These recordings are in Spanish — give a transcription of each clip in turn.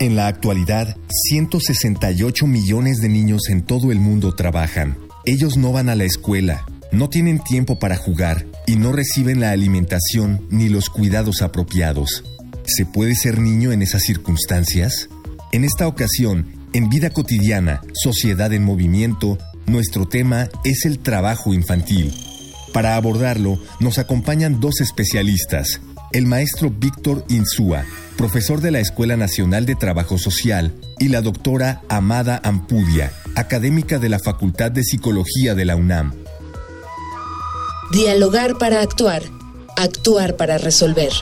En la actualidad, 168 millones de niños en todo el mundo trabajan. Ellos no van a la escuela, no tienen tiempo para jugar y no reciben la alimentación ni los cuidados apropiados. ¿Se puede ser niño en esas circunstancias? En esta ocasión, en Vida Cotidiana, Sociedad en Movimiento, nuestro tema es el trabajo infantil. Para abordarlo, nos acompañan dos especialistas. El maestro Víctor Insúa, profesor de la Escuela Nacional de Trabajo Social, y la doctora Amada Ampudia, académica de la Facultad de Psicología de la UNAM. Dialogar para actuar, actuar para resolver.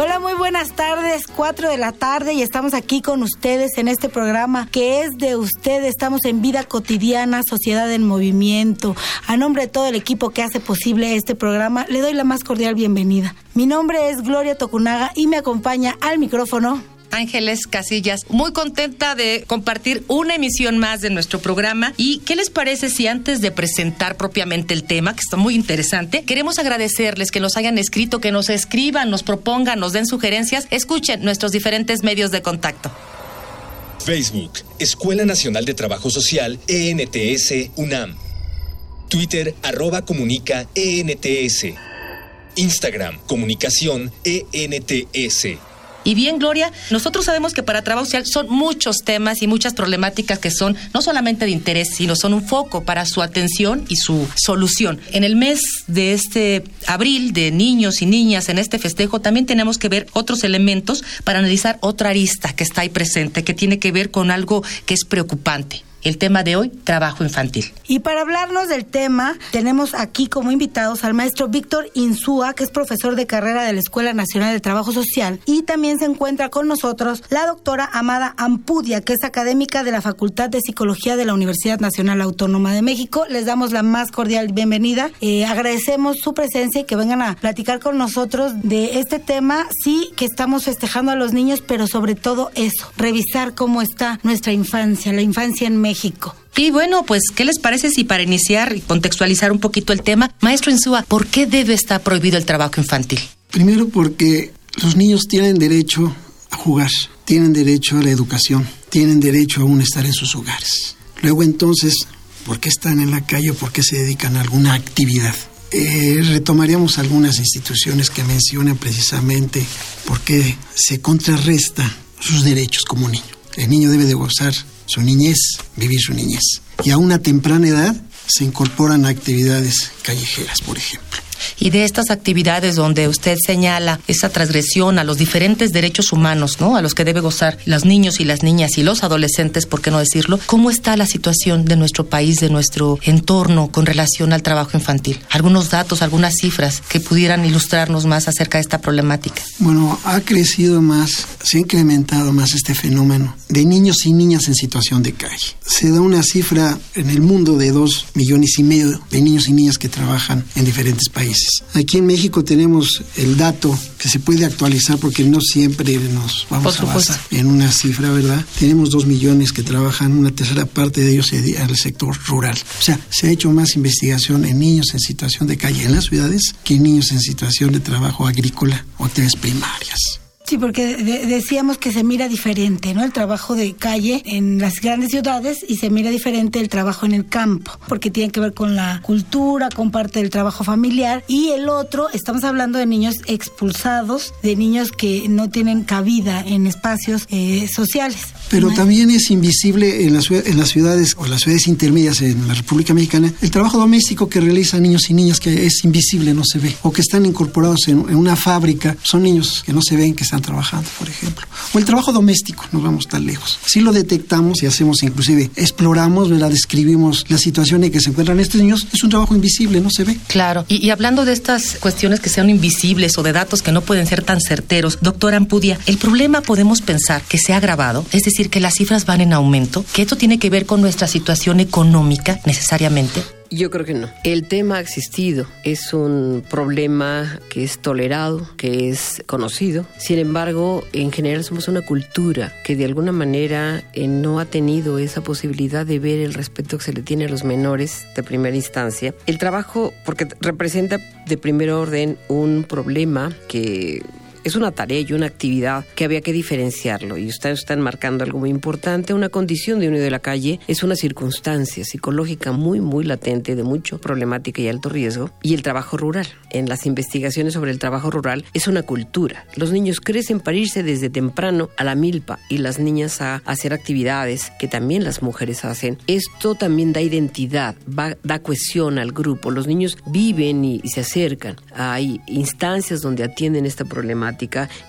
Hola, muy buenas tardes, 4 de la tarde y estamos aquí con ustedes en este programa que es de ustedes. Estamos en Vida Cotidiana, Sociedad en Movimiento. A nombre de todo el equipo que hace posible este programa, le doy la más cordial bienvenida. Mi nombre es Gloria Tokunaga y me acompaña al micrófono Ángeles Casillas, muy contenta de compartir una emisión más de nuestro programa. ¿Y qué les parece si antes de presentar propiamente el tema, que está muy interesante, queremos agradecerles que nos hayan escrito, que nos escriban, nos propongan, nos den sugerencias? Escuchen nuestros diferentes medios de contacto. Facebook, Escuela Nacional de Trabajo Social, ENTS, UNAM. Twitter, @comunica, ENTS. Instagram, comunicación, ENTS. Y bien, Gloria, nosotros sabemos que para trabajo social son muchos temas y muchas problemáticas que son no solamente de interés, sino son un foco para su atención y su solución. En el mes de este abril de niños y niñas en este festejo también tenemos que ver otros elementos para analizar otra arista que está ahí presente, que tiene que ver con algo que es preocupante. El tema de hoy, trabajo infantil. Y para hablarnos del tema, tenemos aquí como invitados al maestro Víctor Insúa, que es profesor de carrera de la Escuela Nacional de Trabajo Social. Y también se encuentra con nosotros la doctora Amada Ampudia, que es académica de la Facultad de Psicología de la Universidad Nacional Autónoma de México. Les damos la más cordial bienvenida. Agradecemos su presencia y que vengan a platicar con nosotros de este tema. Sí, que estamos festejando a los niños, pero sobre todo eso, revisar cómo está nuestra infancia, la infancia en México. Y bueno, pues, ¿qué les parece si para iniciar y contextualizar un poquito el tema, maestro Insúa, ¿por qué debe estar prohibido el trabajo infantil? Primero porque los niños tienen derecho a jugar, tienen derecho a la educación, tienen derecho aún a estar en sus hogares. Luego entonces, ¿por qué están en la calle o por qué se dedican a alguna actividad? Retomaríamos algunas instituciones que mencionan precisamente por qué se contrarresta sus derechos como niño. El niño debe de gozar su niñez, vivir su niñez. Y a una temprana edad se incorporan actividades callejeras, por ejemplo. Y de estas actividades donde usted señala esa transgresión a los diferentes derechos humanos, ¿no?, a los que debe gozar los niños y las niñas y los adolescentes, ¿por qué no decirlo? ¿Cómo está la situación de nuestro país, de nuestro entorno con relación al trabajo infantil? Algunos datos, algunas cifras que pudieran ilustrarnos más acerca de esta problemática. Bueno, ha crecido más, se ha incrementado más este fenómeno de niños y niñas en situación de calle. Se da una cifra en el mundo de 2,5 millones de niños y niñas que trabajan en diferentes países. Aquí en México tenemos el dato que se puede actualizar porque no siempre nos vamos a basar en una cifra, ¿verdad? Tenemos 2 millones que trabajan, una tercera parte de ellos en el sector rural. O sea, se ha hecho más investigación en niños en situación de calle en las ciudades que en niños en situación de trabajo agrícola o actividades primarias. Sí, porque decíamos que se mira diferente, ¿no?, el trabajo de calle en las grandes ciudades y se mira diferente el trabajo en el campo, porque tiene que ver con la cultura, con parte del trabajo familiar. Y el otro, estamos hablando de niños expulsados, de niños que no tienen cabida en espacios sociales. Pero también es invisible en las ciudades o las ciudades intermedias en la República Mexicana el trabajo doméstico que realizan niños y niñas, que es invisible, no se ve, o que están incorporados en una fábrica. Son niños que no se ven, que están están trabajando, por ejemplo. O el trabajo doméstico, no vamos tan lejos. Sí lo detectamos y hacemos, inclusive, exploramos, ¿verdad? Describimos la situación en que se encuentran estos niños. Es un trabajo invisible, no se ve. Claro. Y hablando de estas cuestiones que sean invisibles o de datos que no pueden ser tan certeros, doctora Ampudia, el problema podemos pensar que se ha agravado, es decir, que las cifras van en aumento, que esto tiene que ver con nuestra situación económica necesariamente. Yo creo que no. El tema ha existido. Es un problema que es tolerado, que es conocido. Sin embargo, en general somos una cultura que de alguna manera no ha tenido esa posibilidad de ver el respeto que se le tiene a los menores de primera instancia. El trabajo, porque representa de primer orden un problema que... es una tarea y una actividad que había que diferenciarlo, y ustedes están marcando algo muy importante. Una condición de uno de la calle es una circunstancia psicológica muy, muy latente, de mucha problemática y alto riesgo, y el trabajo rural. En las investigaciones sobre el trabajo rural es una cultura. Los niños crecen para irse desde temprano a la milpa y las niñas a hacer actividades que también las mujeres hacen. Esto también da identidad, da cohesión al grupo. Los niños viven y se acercan. Hay instancias donde atienden esta problemática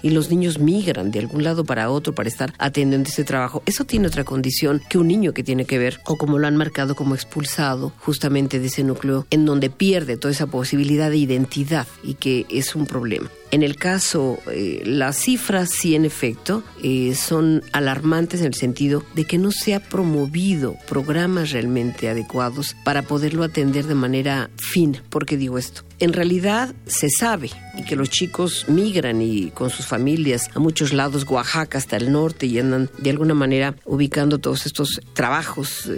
y los niños migran de algún lado para otro para estar atendiendo ese trabajo. Eso tiene otra condición que un niño que tiene que ver, o como lo han marcado, como expulsado justamente de ese núcleo en donde pierde toda esa posibilidad de identidad, y que es un problema. En el caso, las cifras sí, en efecto, son alarmantes en el sentido de que no se ha promovido programas realmente adecuados para poderlo atender de manera fina. ¿Por qué digo esto? En realidad se sabe y que los chicos migran y con sus familias a muchos lados, Oaxaca hasta el norte, y andan de alguna manera ubicando todos estos trabajos,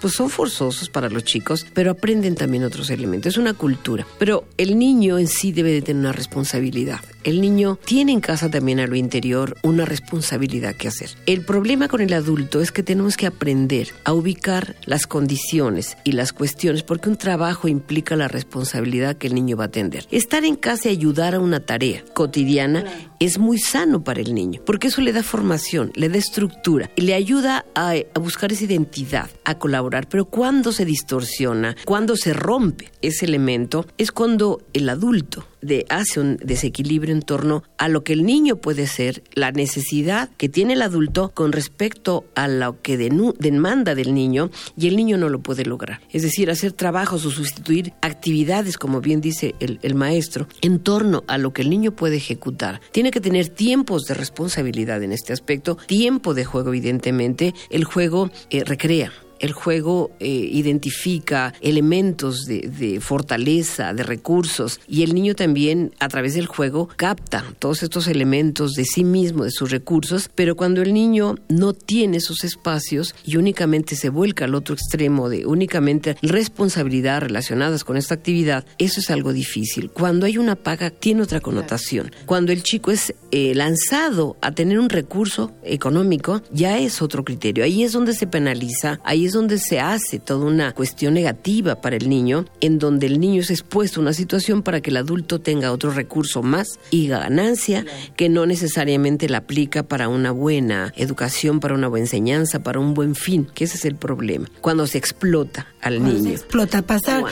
pues son forzosos para los chicos, pero aprenden también otros elementos. Es una cultura, pero el niño en sí debe de tener una responsabilidad. El niño tiene en casa también, a lo interior, una responsabilidad que hacer. El problema con el adulto es que tenemos que aprender a ubicar las condiciones y las cuestiones, porque un trabajo implica la responsabilidad que el niño va a atender. Estar en casa y ayudar a una tarea cotidiana es muy sano para el niño, porque eso le da formación, le da estructura, le ayuda a buscar esa identidad, a colaborar. Pero cuando se distorsiona, cuando se rompe ese elemento, es cuando el adulto hace un desequilibrio en torno a lo que el niño puede ser, la necesidad que tiene el adulto con respecto a lo que demanda del niño, y el niño no lo puede lograr. Es decir, hacer trabajos o sustituir actividades, como bien dice el maestro, en torno a lo que el niño puede ejecutar. Tiene que tener tiempos de responsabilidad en este aspecto, tiempo de juego, evidentemente. El juego recrea. El juego identifica elementos de fortaleza, de recursos, y el niño también, a través del juego, capta todos estos elementos de sí mismo, de sus recursos. Pero cuando el niño no tiene esos espacios y únicamente se vuelca al otro extremo de únicamente responsabilidades relacionadas con esta actividad, eso es algo difícil. Cuando hay una paga, tiene otra connotación. Cuando el chico es lanzado a tener un recurso económico, ya es otro criterio. Ahí es donde se penaliza, ahí es donde se hace toda una cuestión negativa para el niño, en donde el niño es expuesto a una situación para que el adulto tenga otro recurso más y ganancia que no necesariamente la aplica para una buena educación, para una buena enseñanza, para un buen fin, que ese es el problema. Cuando se explota al niño. Se explota, pasar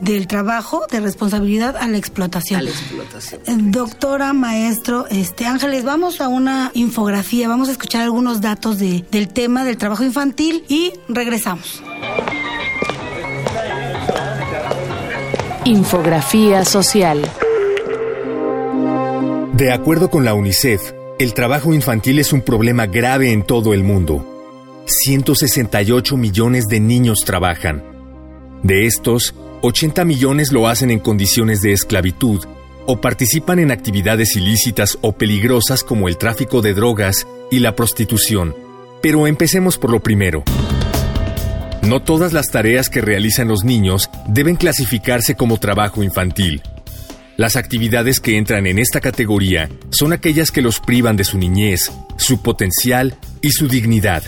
del trabajo, de responsabilidad, a la explotación. Doctora, maestro, Ángeles, vamos a una infografía, vamos a escuchar algunos datos del tema del trabajo infantil y regresamos. Infografía social. De acuerdo con la UNICEF, el trabajo infantil es un problema grave en todo el mundo. 168 millones de niños trabajan. De estos, 80 millones lo hacen en condiciones de esclavitud o participan en actividades ilícitas o peligrosas como el tráfico de drogas y la prostitución. Pero empecemos por lo primero. No todas las tareas que realizan los niños deben clasificarse como trabajo infantil. Las actividades que entran en esta categoría son aquellas que los privan de su niñez, su potencial y su dignidad.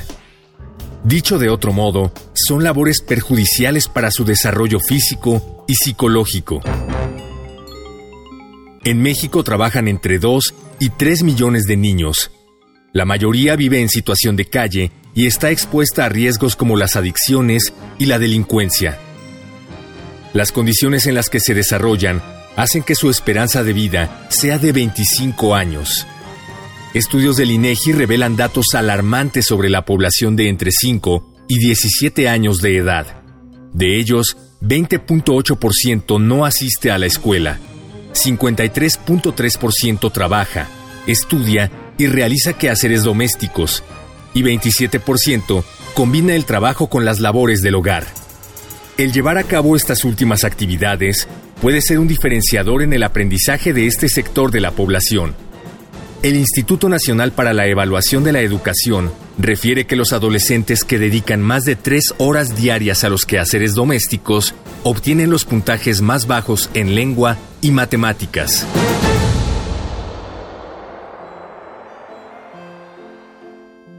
Dicho de otro modo, son labores perjudiciales para su desarrollo físico y psicológico. En México trabajan entre 2 y 3 millones de niños. La mayoría vive en situación de calle y está expuesta a riesgos como las adicciones y la delincuencia. Las condiciones en las que se desarrollan hacen que su esperanza de vida sea de 25 años. Estudios del INEGI revelan datos alarmantes sobre la población de entre 5 y 17 años de edad. De ellos, 20.8% no asiste a la escuela, 53.3% trabaja, estudia y realiza quehaceres domésticos, y 27% combina el trabajo con las labores del hogar. El llevar a cabo estas últimas actividades puede ser un diferenciador en el aprendizaje de este sector de la población. El Instituto Nacional para la Evaluación de la Educación refiere que los adolescentes que dedican más de 3 horas diarias a los quehaceres domésticos obtienen los puntajes más bajos en lengua y matemáticas.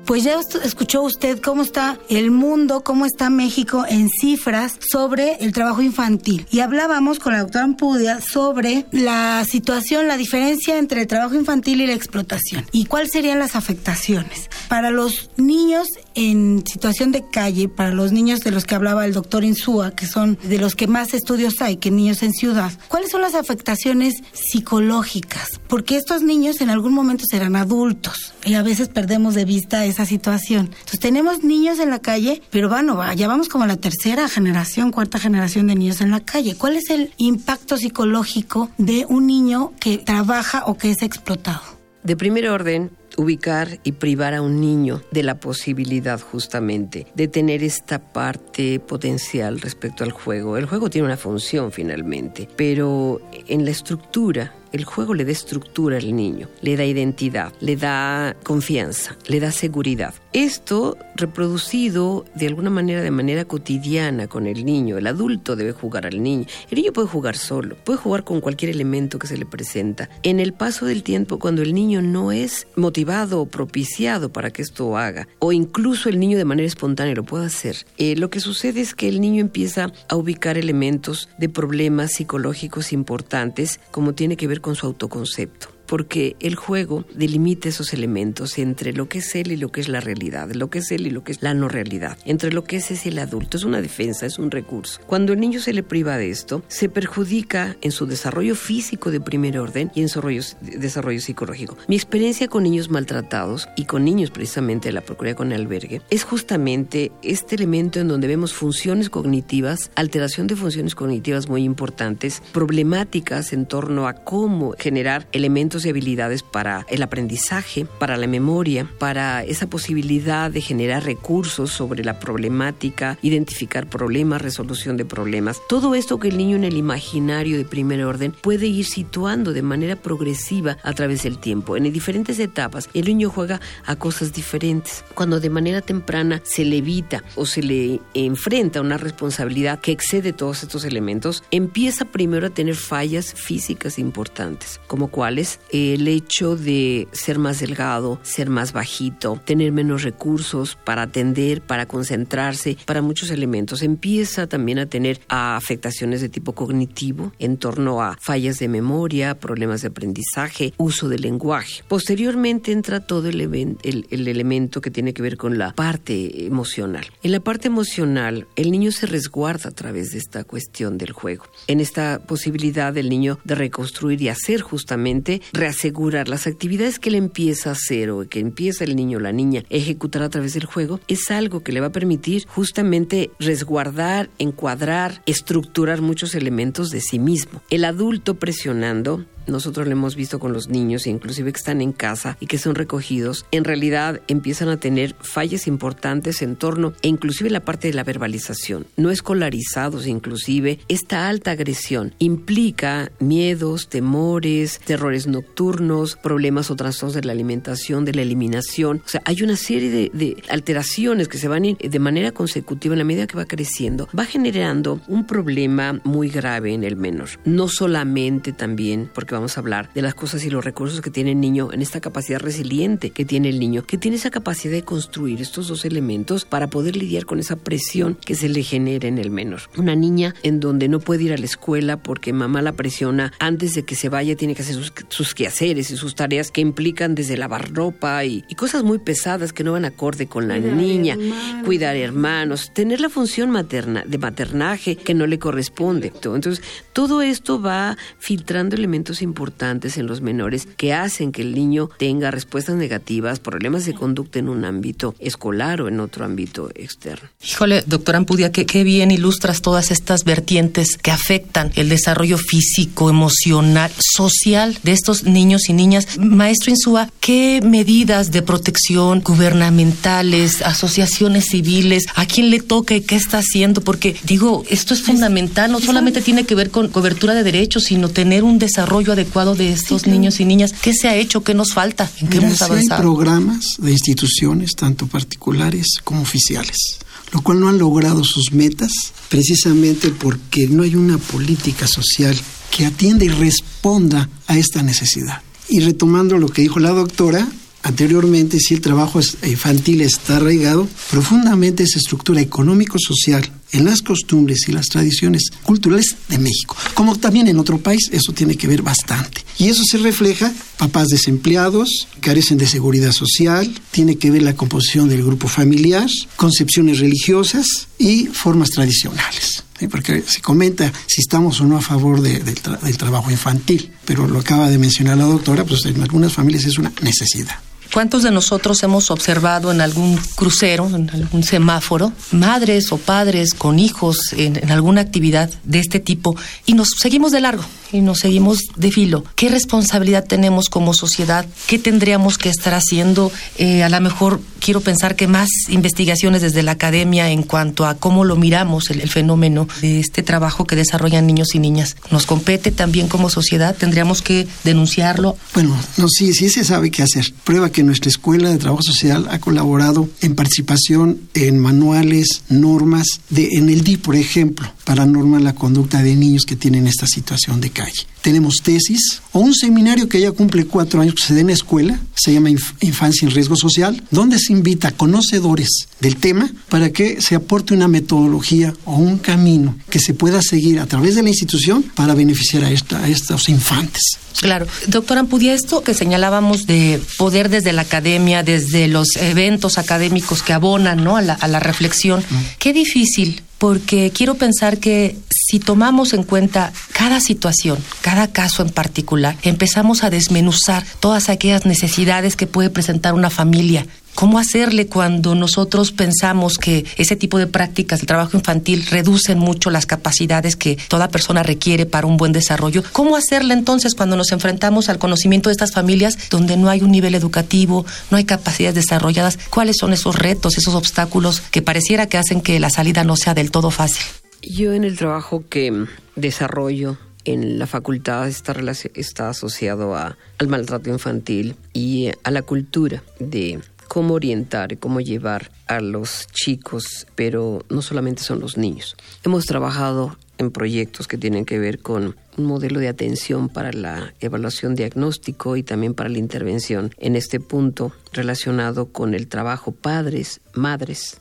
Pues ya escuchó usted cómo está el mundo, cómo está México en cifras sobre el trabajo infantil. Y hablábamos con la doctora Ampudia sobre la situación, la diferencia entre el trabajo infantil y la explotación. ¿Y cuáles serían las afectaciones? Para los niños en situación de calle, para los niños de los que hablaba el doctor Insúa, que son de los que más estudios hay, que niños en ciudad, ¿cuáles son las afectaciones psicológicas? Porque estos niños en algún momento serán adultos y a veces perdemos de vista esa situación. Entonces tenemos niños en la calle, pero ya vamos como a la cuarta generación de niños en la calle. ¿Cuál es el impacto psicológico de un niño que trabaja o que es explotado? De primer orden, ubicar y privar a un niño de la posibilidad justamente de tener esta parte potencial respecto al juego. El juego tiene una función finalmente, pero en la estructura, el juego le da estructura al niño, le da identidad, le da confianza, le da seguridad. Esto reproducido de alguna manera, de manera cotidiana con el niño. El adulto debe jugar al niño. El niño puede jugar solo, puede jugar con cualquier elemento que se le presenta. En el paso del tiempo, cuando el niño no es motivado o propiciado para que esto haga, o incluso el niño de manera espontánea lo pueda hacer, lo que sucede es que el niño empieza a ubicar elementos de problemas psicológicos importantes, como tiene que ver con su autoconcepto, porque el juego delimita esos elementos entre lo que es él y lo que es la realidad, lo que es él y lo que es la no realidad, entre lo que es el adulto. Es una defensa, es un recurso. Cuando el niño se le priva de esto, se perjudica en su desarrollo físico de primer orden y en su desarrollo psicológico. Mi experiencia con niños maltratados y con niños precisamente de la Procuraduría con el albergue es justamente este elemento en donde vemos funciones cognitivas, alteración de funciones cognitivas muy importantes, problemáticas en torno a cómo generar elementos y habilidades para el aprendizaje, para la memoria, para esa posibilidad de generar recursos sobre la problemática, identificar problemas, resolución de problemas. Todo esto que el niño en el imaginario de primer orden puede ir situando de manera progresiva a través del tiempo. En diferentes etapas, el niño juega a cosas diferentes. Cuando de manera temprana se le evita o se le enfrenta una responsabilidad que excede todos estos elementos, empieza primero a tener fallas físicas importantes, como cuáles: el hecho de ser más delgado, ser más bajito, tener menos recursos para atender, para concentrarse, para muchos elementos. Empieza también a tener afectaciones de tipo cognitivo en torno a fallas de memoria, problemas de aprendizaje, uso del lenguaje. Posteriormente entra todo el elemento que tiene que ver con la parte emocional. En la parte emocional, el niño se resguarda a través de esta cuestión del juego, en esta posibilidad del niño de reconstruir y hacer justamente reasegurar las actividades que él empieza a hacer o que empieza el niño o la niña a ejecutar a través del juego. Es algo que le va a permitir justamente resguardar, encuadrar, estructurar muchos elementos de sí mismo. El adulto presionando, nosotros lo hemos visto con los niños, inclusive que están en casa y que son recogidos, en realidad empiezan a tener fallas importantes en torno, e inclusive la parte de la verbalización, no escolarizados inclusive. Esta alta agresión implica miedos, temores, terrores nocturnos, problemas o trastornos de la alimentación, de la eliminación. O sea, hay una serie de alteraciones que se van a ir de manera consecutiva. En la medida que va creciendo, va generando un problema muy grave en el menor. No solamente también, porque vamos a hablar de las cosas y los recursos que tiene el niño, en esta capacidad resiliente que tiene el niño, que tiene esa capacidad de construir estos dos elementos para poder lidiar con esa presión que se le genera en el menor. Una niña en donde no puede ir a la escuela porque mamá la presiona, antes de que se vaya tiene que hacer sus quehaceres y sus tareas, que implican desde lavar ropa y cosas muy pesadas que no van acorde con la niña, cuidar hermanos, tener la función materna, de maternaje que no le corresponde. Entonces, todo esto va filtrando elementos cambios importantes en los menores que hacen que el niño tenga respuestas negativas, problemas de conducta en un ámbito escolar o en otro ámbito externo. Híjole, doctora Ampudia, qué bien ilustras todas estas vertientes que afectan el desarrollo físico, emocional, social de estos niños y niñas. Maestro Insúa, ¿qué medidas de protección gubernamentales, asociaciones civiles, a quién le toca y qué está haciendo? Porque, digo, esto es fundamental, no solamente tiene que ver con cobertura de derechos, sino tener un desarrollo adecuado de estos niños y niñas. ¿Qué se ha hecho? ¿Qué nos falta? ¿En qué hemos avanzado? Hay programas de instituciones, tanto particulares como oficiales, lo cual no han logrado sus metas precisamente porque no hay una política social que atienda y responda a esta necesidad. Y retomando lo que dijo la doctora anteriormente, sí, el trabajo infantil está arraigado profundamente esa estructura económico-social en las costumbres y las tradiciones culturales de México, como también en otro país. Eso tiene que ver bastante, y eso se refleja: papás desempleados, carecen de seguridad social, tiene que ver la composición del grupo familiar, concepciones religiosas y formas tradicionales, ¿sí? Porque se comenta si estamos o no a favor del trabajo infantil, pero lo acaba de mencionar la doctora, pues en algunas familias es una necesidad. ¿Cuántos de nosotros hemos observado en algún crucero, en algún semáforo, madres o padres con hijos en alguna actividad de este tipo, y nos seguimos de largo y nos seguimos de filo? ¿Qué responsabilidad tenemos como sociedad? ¿Qué tendríamos que estar haciendo? A lo mejor quiero pensar que más investigaciones desde la academia en cuanto a cómo lo miramos, el fenómeno de este trabajo que desarrollan niños y niñas. ¿Nos compete también como sociedad? ¿Tendríamos que denunciarlo? Bueno, no, sí se sabe qué hacer. Prueba que nuestra Escuela de Trabajo Social ha colaborado en participación en manuales, normas, en el DI, por ejemplo, para normar la conducta de niños que tienen esta situación de calle. Tenemos tesis o un seminario que ya cumple 4 años que se da en la escuela, se llama Infancia en Riesgo Social, donde se invita a conocedores del tema para que se aporte una metodología o un camino que se pueda seguir a través de la institución para beneficiar a estos infantes. Claro. Doctora Ampudia, esto que señalábamos de poder desde la academia, desde los eventos académicos que abonan, ¿no?, a la reflexión, qué difícil, porque quiero pensar que si tomamos en cuenta cada situación, cada caso en particular, empezamos a desmenuzar todas aquellas necesidades que puede presentar una familia. ¿Cómo hacerle cuando nosotros pensamos que ese tipo de prácticas, el trabajo infantil, reducen mucho las capacidades que toda persona requiere para un buen desarrollo? ¿Cómo hacerle entonces cuando nos enfrentamos al conocimiento de estas familias donde no hay un nivel educativo, no hay capacidades desarrolladas? ¿Cuáles son esos retos, esos obstáculos que pareciera que hacen que la salida no sea del todo fácil? Yo, en el trabajo que desarrollo en la facultad, está asociado al maltrato infantil y a la cultura de cómo orientar y cómo llevar a los chicos, pero no solamente son los niños. Hemos trabajado en proyectos que tienen que ver con un modelo de atención para la evaluación diagnóstico y también para la intervención en este punto relacionado con el trabajo padres, madres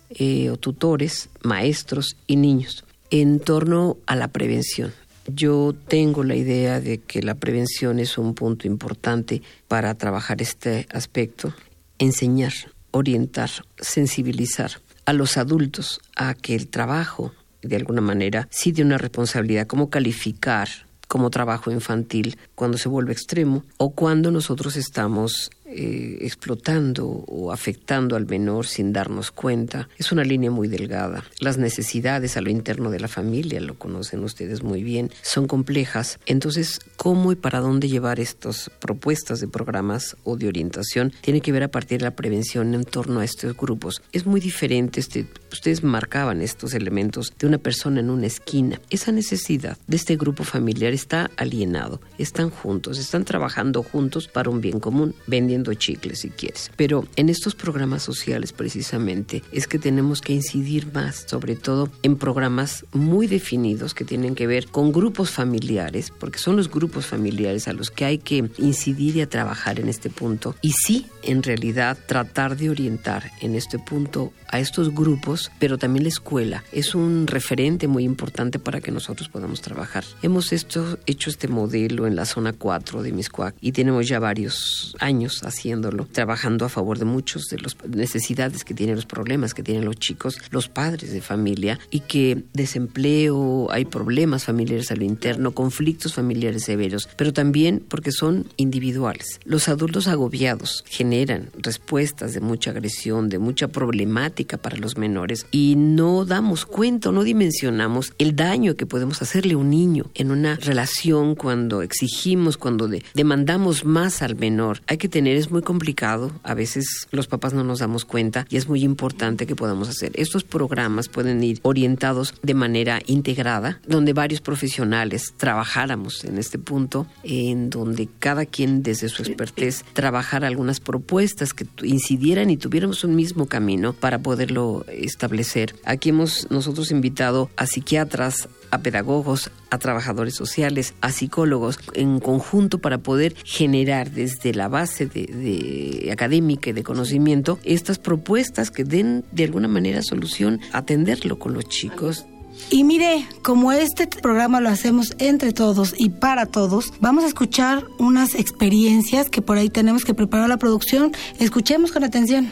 o tutores, maestros y niños en torno a la prevención. Yo tengo la idea de que la prevención es un punto importante para trabajar este aspecto. Enseñar, orientar, sensibilizar a los adultos a que el trabajo, de alguna manera, sí tiene una responsabilidad, como calificar como trabajo infantil cuando se vuelve extremo o cuando nosotros estamos explotando o afectando al menor sin darnos cuenta. Es una línea muy delgada. Las necesidades a lo interno de la familia, lo conocen ustedes muy bien, son complejas. Entonces, ¿cómo y para dónde llevar estas propuestas de programas o de orientación? Tiene que ver a partir de la prevención en torno a estos grupos. Es muy diferente, ustedes marcaban estos elementos de una persona en una esquina. Esa necesidad de este grupo familiar está alienado, están juntos, están trabajando juntos para un bien común, vendiendo chicles si quieres. Pero en estos programas sociales precisamente es que tenemos que incidir más, sobre todo en programas muy definidos que tienen que ver con grupos familiares, porque son los grupos familiares a los que hay que incidir y a trabajar en este punto. Y sí, en realidad, tratar de orientar en este punto a estos grupos, pero también la escuela es un referente muy importante para que nosotros podamos trabajar. Hemos hecho este modelo en la zona 4 de Mixcoac y tenemos ya varios años haciéndolo, trabajando a favor de muchos de las necesidades que tienen, los problemas que tienen los chicos, los padres de familia, y que desempleo, hay problemas familiares a lo interno, conflictos familiares severos, pero también porque son individuales. Los adultos agobiados generan respuestas de mucha agresión, de mucha problemática para los menores, y no damos cuenta, no dimensionamos el daño que podemos hacerle a un niño en una relación cuando exigimos, cuando demandamos más al menor. Hay que tener, es muy complicado, a veces los papás no nos damos cuenta y es muy importante que podamos hacer. Estos programas pueden ir orientados de manera integrada, donde varios profesionales trabajáramos en este punto, en donde cada quien desde su expertise trabajara algunas propuestas que incidieran y tuviéramos un mismo camino para poderlo establecer. Aquí hemos nosotros invitado a psiquiatras, a pedagogos, a trabajadores sociales, a psicólogos, en conjunto para poder generar desde la base de académica y de conocimiento estas propuestas que den de alguna manera solución, atenderlo con los chicos. Y mire, como este programa lo hacemos entre todos y para todos, vamos a escuchar unas experiencias que por ahí tenemos que preparar la producción. Escuchemos con atención.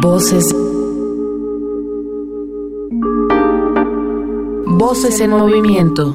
Voces en movimiento.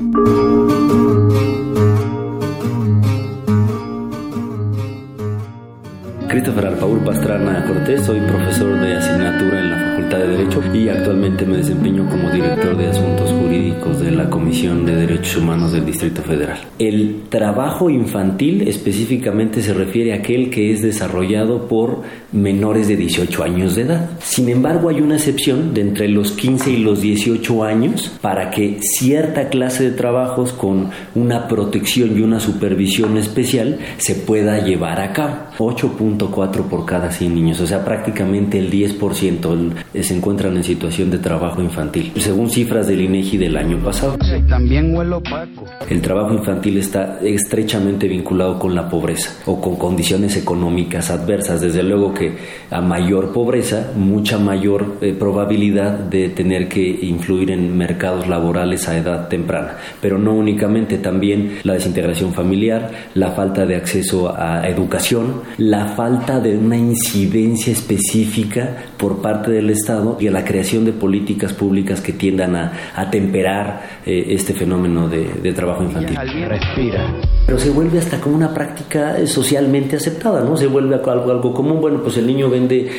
Cristófer Alpauro Pastrana Cortés, soy profesor de asignatura en la Facultad de Derecho y actualmente me desempeño como director de Asuntos Jurídicos de la Comisión de Derechos Humanos del Distrito Federal. El trabajo infantil específicamente se refiere a aquel que es desarrollado por menores de 18 años de edad. Sin embargo, hay una excepción de entre los 15 y los 18 años para que cierta clase de trabajos con una protección y una supervisión especial se pueda llevar a cabo. 8.4 por cada 100 niños, o sea, prácticamente el 10% se encuentran en situación de trabajo infantil, según cifras del INEGI del año pasado. También huele opaco. El trabajo infantil está estrechamente vinculado con la pobreza o con condiciones económicas adversas. Desde luego que a mayor pobreza, mucha mayor probabilidad de tener que influir en mercados laborales a edad temprana, pero no únicamente, también la desintegración familiar, la falta de acceso a educación, la falta de una incidencia específica por parte del Estado y a la creación de políticas públicas que tiendan a temperar este fenómeno de trabajo infantil. Respira. Pero se vuelve hasta como una práctica socialmente aceptada, ¿no? Se vuelve algo común. Bueno, pues el niño vende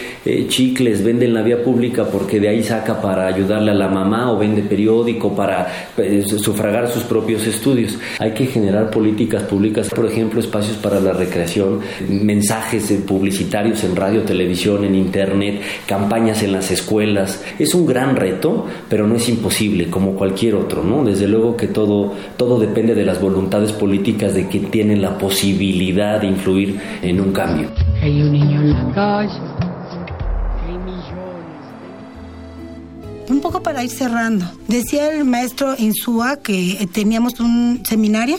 chicles, vende en la vía pública porque de ahí saca para ayudarle a la mamá, o vende periódico para sufragar sus propios estudios. Hay que generar políticas públicas, por ejemplo, espacios para la recreación, mensajes publicitarios en radio, televisión, en internet, campañas en las escuelas. Es un gran reto, pero no es imposible, como cualquier otro, ¿no? Desde luego que todo depende de las voluntades políticas de que tienen la posibilidad de influir en un cambio. Hay un niño en la calle. Un poco para ir cerrando, decía el maestro Insúa que teníamos un seminario,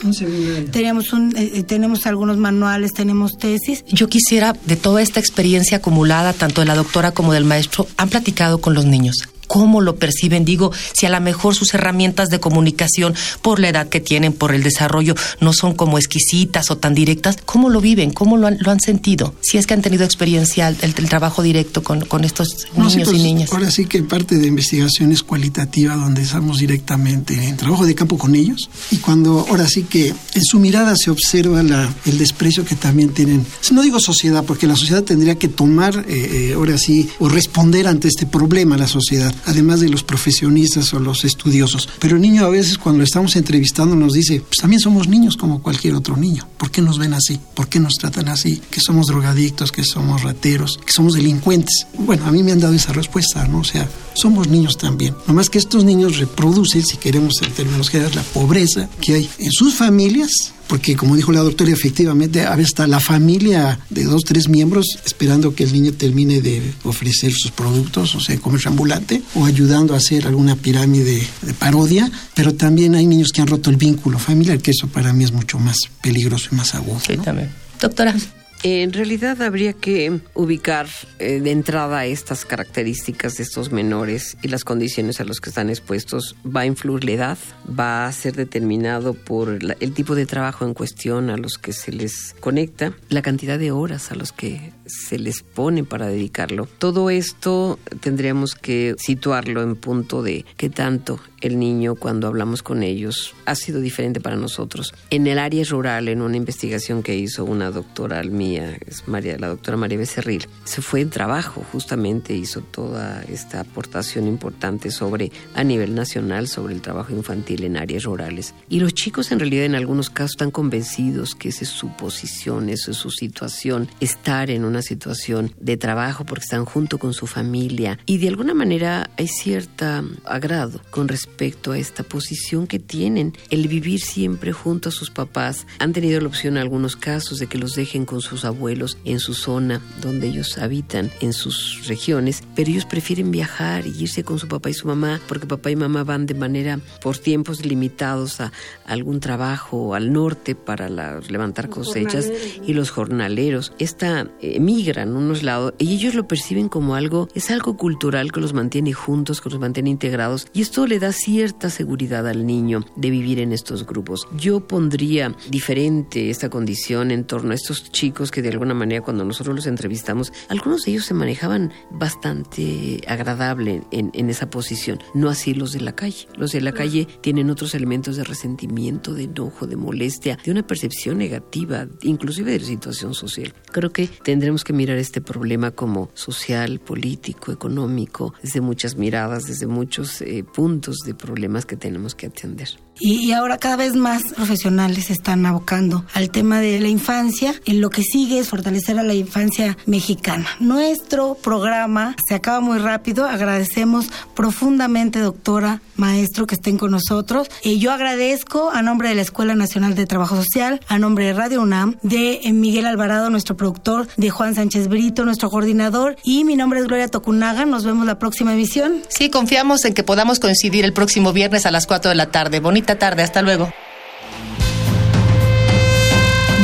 tenemos algunos manuales, tenemos tesis. Yo quisiera, de toda esta experiencia acumulada, tanto de la doctora como del maestro, han platicado con los niños. ¿Cómo lo perciben? Digo, si a lo mejor sus herramientas de comunicación, por la edad que tienen, por el desarrollo, no son como exquisitas o tan directas, ¿cómo lo viven? ¿Cómo lo han sentido? Si es que han tenido experiencia el trabajo directo con estos niños y niñas. Ahora sí que parte de investigación es cualitativa, donde estamos directamente en trabajo de campo con ellos, y cuando ahora sí que en su mirada se observa el desprecio que también tienen. No digo sociedad, porque la sociedad tendría que tomar, ahora sí, o responder ante este problema, la sociedad, además de los profesionistas o los estudiosos. Pero el niño a veces, cuando lo estamos entrevistando, nos dice, pues también somos niños como cualquier otro niño. ¿Por qué nos ven así? ¿Por qué nos tratan así? Que somos drogadictos, que somos rateros, que somos delincuentes. Bueno, a mí me han dado esa respuesta, ¿no? O sea, somos niños también. Nomás que estos niños reproducen, si queremos en términos generales, la pobreza que hay en sus familias. Porque, como dijo la doctora, efectivamente, a veces está la familia de 2, 3 miembros esperando que el niño termine de ofrecer sus productos, o sea, comercio ambulante, o ayudando a hacer alguna pirámide de parodia. Pero también hay niños que han roto el vínculo familiar, que eso para mí es mucho más peligroso y más agudo, ¿no? Sí, también. Doctora. En realidad habría que ubicar de entrada estas características de estos menores y las condiciones a las que están expuestos. Va a influir la edad, va a ser determinado por el tipo de trabajo en cuestión a los que se les conecta, la cantidad de horas a los que se les pone para dedicarlo. Todo esto tendríamos que situarlo en punto de qué tanto el niño, cuando hablamos con ellos, ha sido diferente para nosotros. En el área rural, en una investigación que hizo una doctoral mía, la doctora María Becerril, se fue en trabajo, justamente hizo toda esta aportación importante a nivel nacional, sobre el trabajo infantil en áreas rurales. Y los chicos, en realidad, en algunos casos están convencidos que esa es su posición, esa es su situación, estar en una situación de trabajo porque están junto con su familia. Y de alguna manera hay cierta agrado con respecto a esta posición que tienen, el vivir siempre junto a sus papás. Han tenido la opción en algunos casos de que los dejen con sus abuelos en su zona donde ellos habitan, en sus regiones, pero ellos prefieren viajar y irse con su papá y su mamá, porque papá y mamá van de manera por tiempos limitados a algún trabajo al norte para levantar cosechas, y los jornaleros emigran a unos lados, y ellos lo perciben como algo cultural que los mantiene juntos, que los mantiene integrados, y esto le da cierta seguridad al niño de vivir en estos grupos. Yo pondría diferente esta condición en torno a estos chicos que, de alguna manera, cuando nosotros los entrevistamos, algunos de ellos se manejaban bastante agradable en esa posición, no así los de la calle. Los de la calle tienen otros elementos de resentimiento, de enojo, de molestia, de una percepción negativa, inclusive de la situación social. Creo que tendremos que mirar este problema como social, político, económico, desde muchas miradas, desde muchos puntos de problemas que tenemos que atender. Y ahora cada vez más profesionales se están abocando al tema de la infancia. En lo que sigue es fortalecer a la infancia mexicana. Nuestro programa se acaba muy rápido. Agradecemos profundamente, doctora, maestro, que estén con nosotros. Y yo agradezco a nombre de la Escuela Nacional de Trabajo Social, a nombre de Radio UNAM, de Miguel Alvarado, nuestro productor, de Juan Sánchez Brito, nuestro coordinador, y mi nombre es Gloria Tokunaga. Nos vemos la próxima emisión. Sí, confiamos en que podamos coincidir el próximo viernes a las 4 de la tarde. Bonita tarde, hasta luego.